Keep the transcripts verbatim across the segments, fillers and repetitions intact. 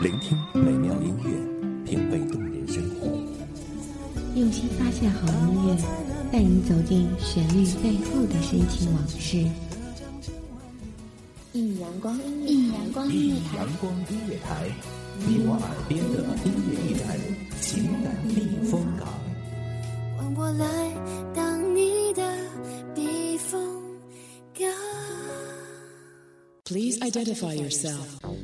聆听美妙音乐，品味动人生活，用心发现好音乐，带你走进旋律背后的深情往事。一阳光音乐台，你我耳边的音乐驿站，情感避风港。换我来当你的避风港。Please identify yourself。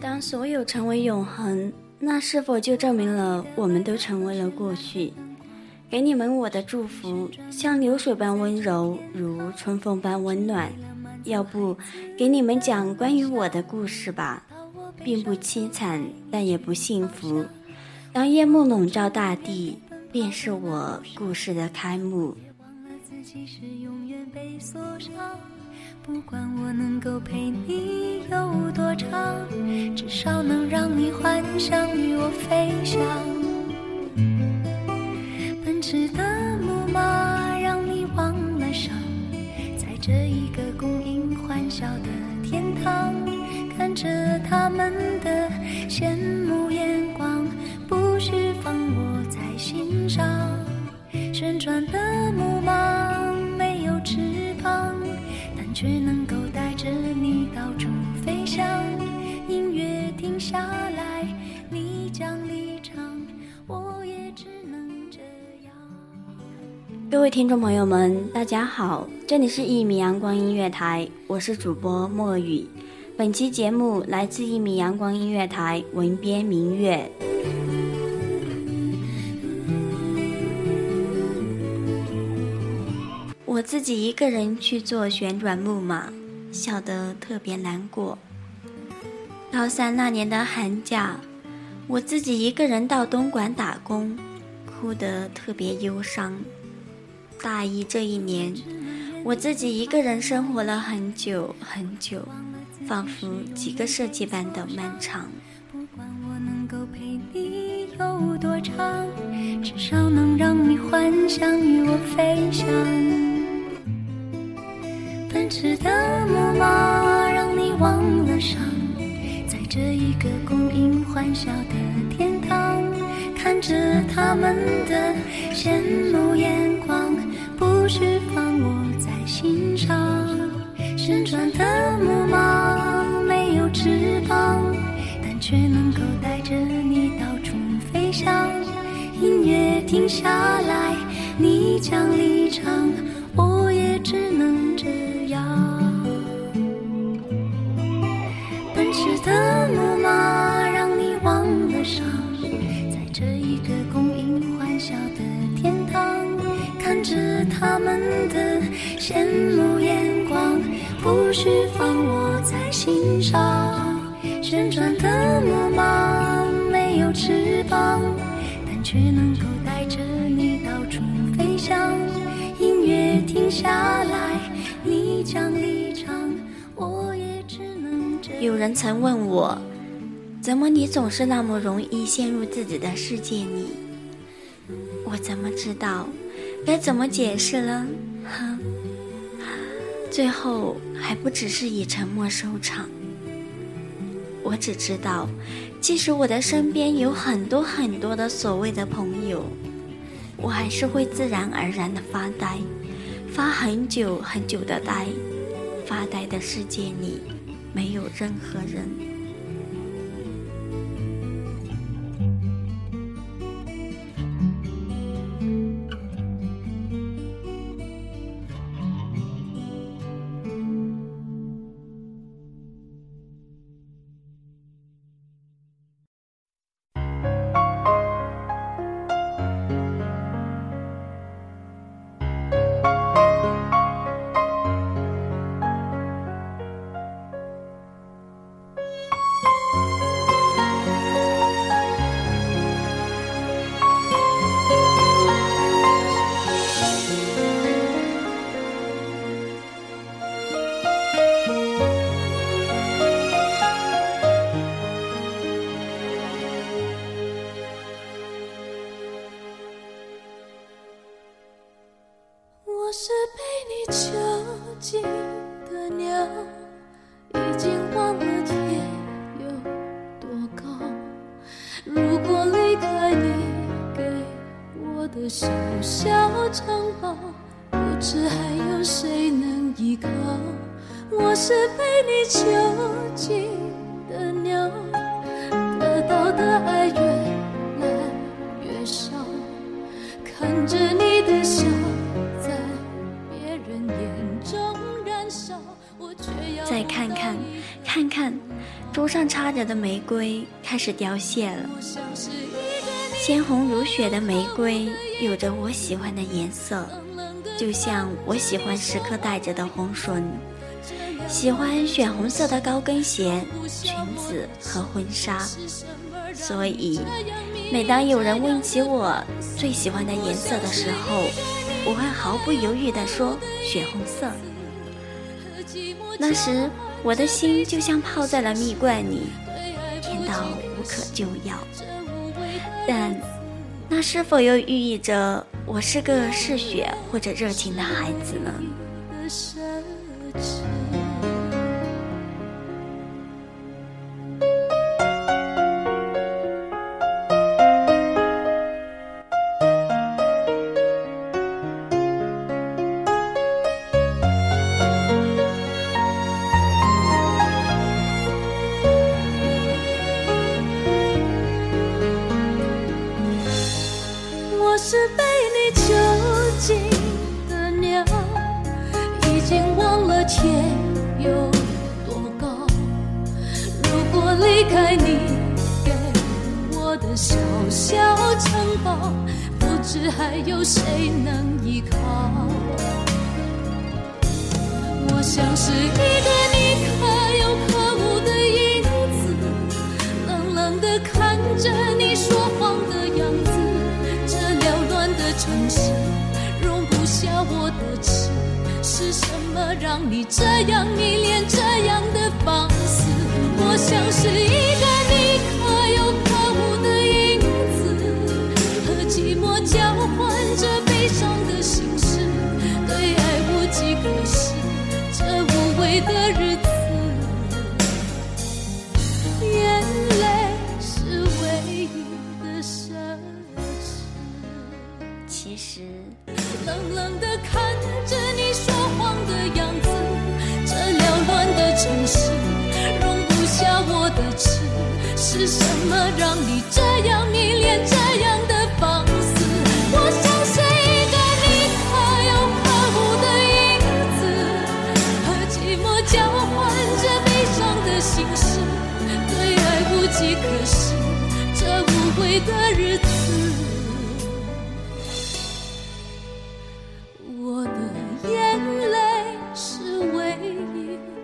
当所有成为永恒，那是否就证明了我们都成为了过去？给你们我的祝福，像流水般温柔，如春风般温暖。要不给你们讲关于我的故事吧，并不凄惨，但也不幸福。当夜幕笼罩大地，便是我故事的开幕。不管我能够陪你有多长，至少能让你幻想与我飞翔。奔驰的木马让你忘了伤，在这一个供应欢笑的天堂，看着他们的羡慕眼光，不需放我在心上。旋转的木马没有翅膀，却能够带着你到处飞翔。音乐停下来，你将离场，我也只能这样。各位听众朋友们，大家好，这里是一米阳光音乐台，我是主播墨雨。本期节目来自一米阳光音乐台，文编明月。我自己一个人去做旋转木马，笑得特别难过。高三那年的寒假，我自己一个人到东莞打工，哭得特别忧伤。大一这一年，我自己一个人生活了很久很久，仿佛几个世纪般的漫长。不管我能够陪你有多长，至少能让你幻想与我飞翔。奔驰的木马让你忘了伤，在这一个供应欢笑的天堂，看着他们的羡慕眼光，不需放我在心上。旋转的木马没有翅膀，但却能够带着你到处飞翔。音乐停下来，你将离场，我也只能这样。奔驰的木马让你忘了伤，在这一个供应欢笑的天堂，看着他们的羡慕眼光，不需放我在心上。旋转的木马没有翅膀，但却能够带着你到处飞翔。音乐停下来，你将离场，我也只能这样。有人曾问我，怎么你总是那么容易陷入自己的世界里？我怎么知道该怎么解释了？哼，最后还不只是以沉默收场。我只知道，即使我的身边有很多很多的所谓的朋友，我还是会自然而然地发呆，发很久很久的呆。发呆的世界里没有任何人。是被你囚禁的鸟，已经忘了天有多高。如果离开你给我的小小城堡，不知还有谁能依靠。我是被你囚禁的鸟，得到的爱越来越少，看着你的笑在别人眼中燃烧，我却要再看看看看桌上插着的玫瑰开始凋谢了，鲜红如血的玫瑰有着我喜欢的颜色，就像我喜欢时刻戴着的红唇，喜欢选红色的高跟鞋、裙子和婚纱，所以每当有人问起我最喜欢的颜色的时候，我会毫不犹豫地说血红色。那时我的心就像泡在了蜜罐里，甜到无可救药，但那是否又寓意着我是个嗜血或者热情的孩子呢？是什么让你这样迷恋这样的放肆？我像是一个你可有可无的影子，和寂寞交换着悲伤的心事，对爱无计可施，这无悔的日子，我的眼泪是唯一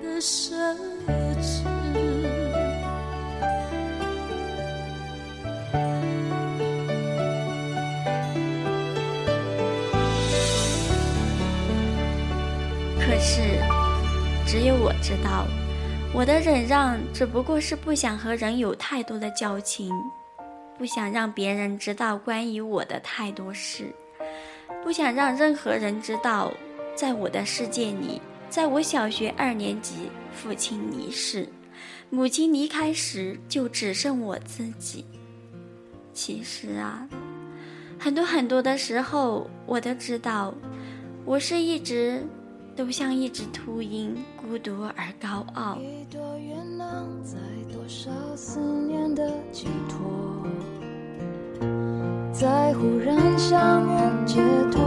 的奢侈。是，只有我知道，我的忍让只不过是不想和人有太多的交情，不想让别人知道关于我的太多事，不想让任何人知道，在我的世界里，在我小学二年级，父亲离世，母亲离开时就只剩我自己。其实啊，很多很多的时候，我都知道，我是一直都像一只秃鹰，孤独而高傲。一朵原谅，在多少思念的寄托，在忽然相遇解脱。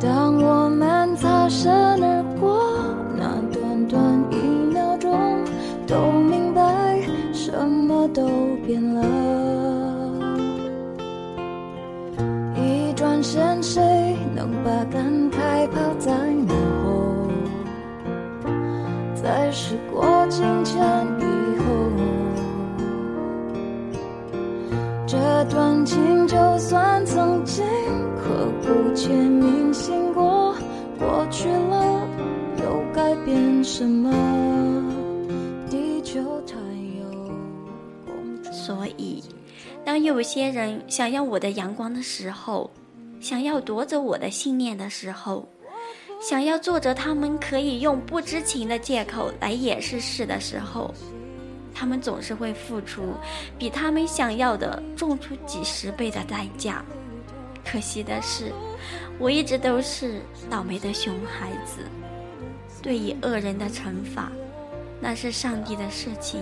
当我们擦身而过，那短短一秒钟，都明白什么都变了。转身谁能把感慨抛在脑后，在时过境迁以后，这段情就算曾经刻骨且铭心过，过去了又改变什么，地球它有。所以当有些人想要我的阳光的时候，想要夺走我的信念的时候，想要做着他们可以用不知情的借口来掩饰事的时候，他们总是会付出比他们想要的重出几十倍的代价。可惜的是，我一直都是倒霉的熊孩子，对于恶人的惩罚，那是上帝的事情，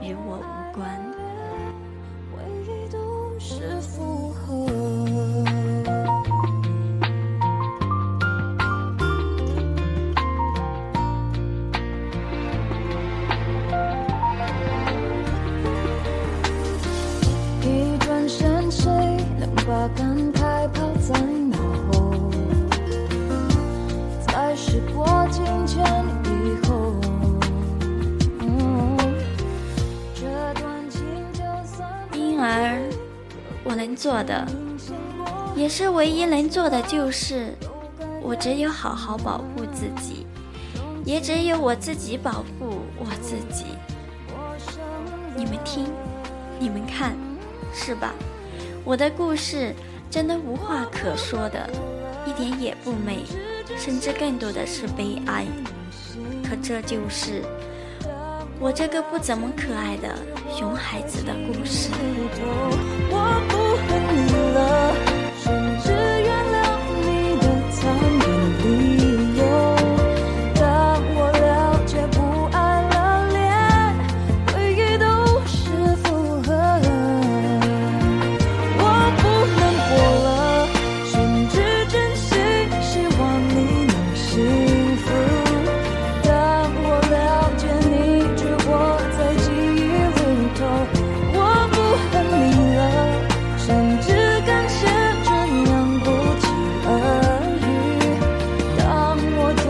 与我无关。唯独是符合一转身，谁能把感慨抛在脑后，在时过境迁以后，因而我能做的，也是唯一能做的，就是我只有好好保护自己，也只有我自己保护我自己。你们听，你们看，是吧？我的故事真的无话可说的，一点也不美，甚至更多的是悲哀。可这就是我这个不怎么可爱的熊孩子的故事。我不恨你了，甚至原谅你的残忍理由。当我了解不爱了，连回忆都是负荷。我不难过了，甚至真心希望你能幸福。当我了解你只活在记忆里头，我不恨你了，甚至感谢这样不期而遇。当我从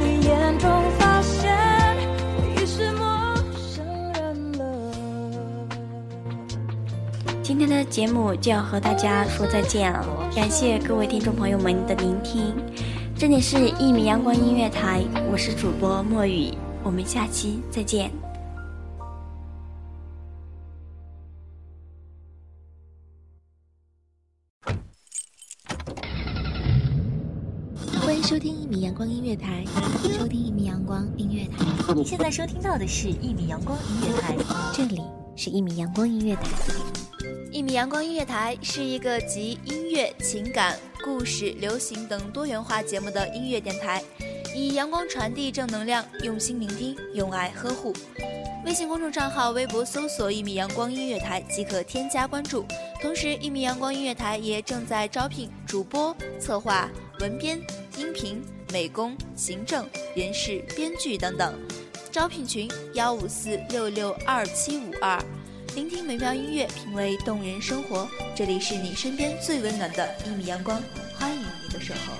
你眼中发现我已是陌生人了。今天的节目就要和大家说再见了，感谢各位听众朋友们的聆听。这里是一米阳光音乐台，我是主播墨雨，我们下期再见。欢迎收听一米阳光音乐台，欢迎收听一米阳光音乐台。您现在收听到的是一米阳光音乐台，这里是一米阳光音乐台。一米阳光音乐台是一个集音乐、情感、故事、流行等多元化节目的音乐电台，以阳光传递正能量，用心聆听，用爱呵护。微信公众账号、微博搜索“一米阳光音乐台”即可添加关注。同时，一米阳光音乐台也正在招聘主播、策划、文编、音频、美工、行政、人事、编剧等等。招聘群：幺五四六六二七五二。聆听美妙音乐，品味动人生活，这里是你身边最温暖的一米阳光，欢迎你的守候。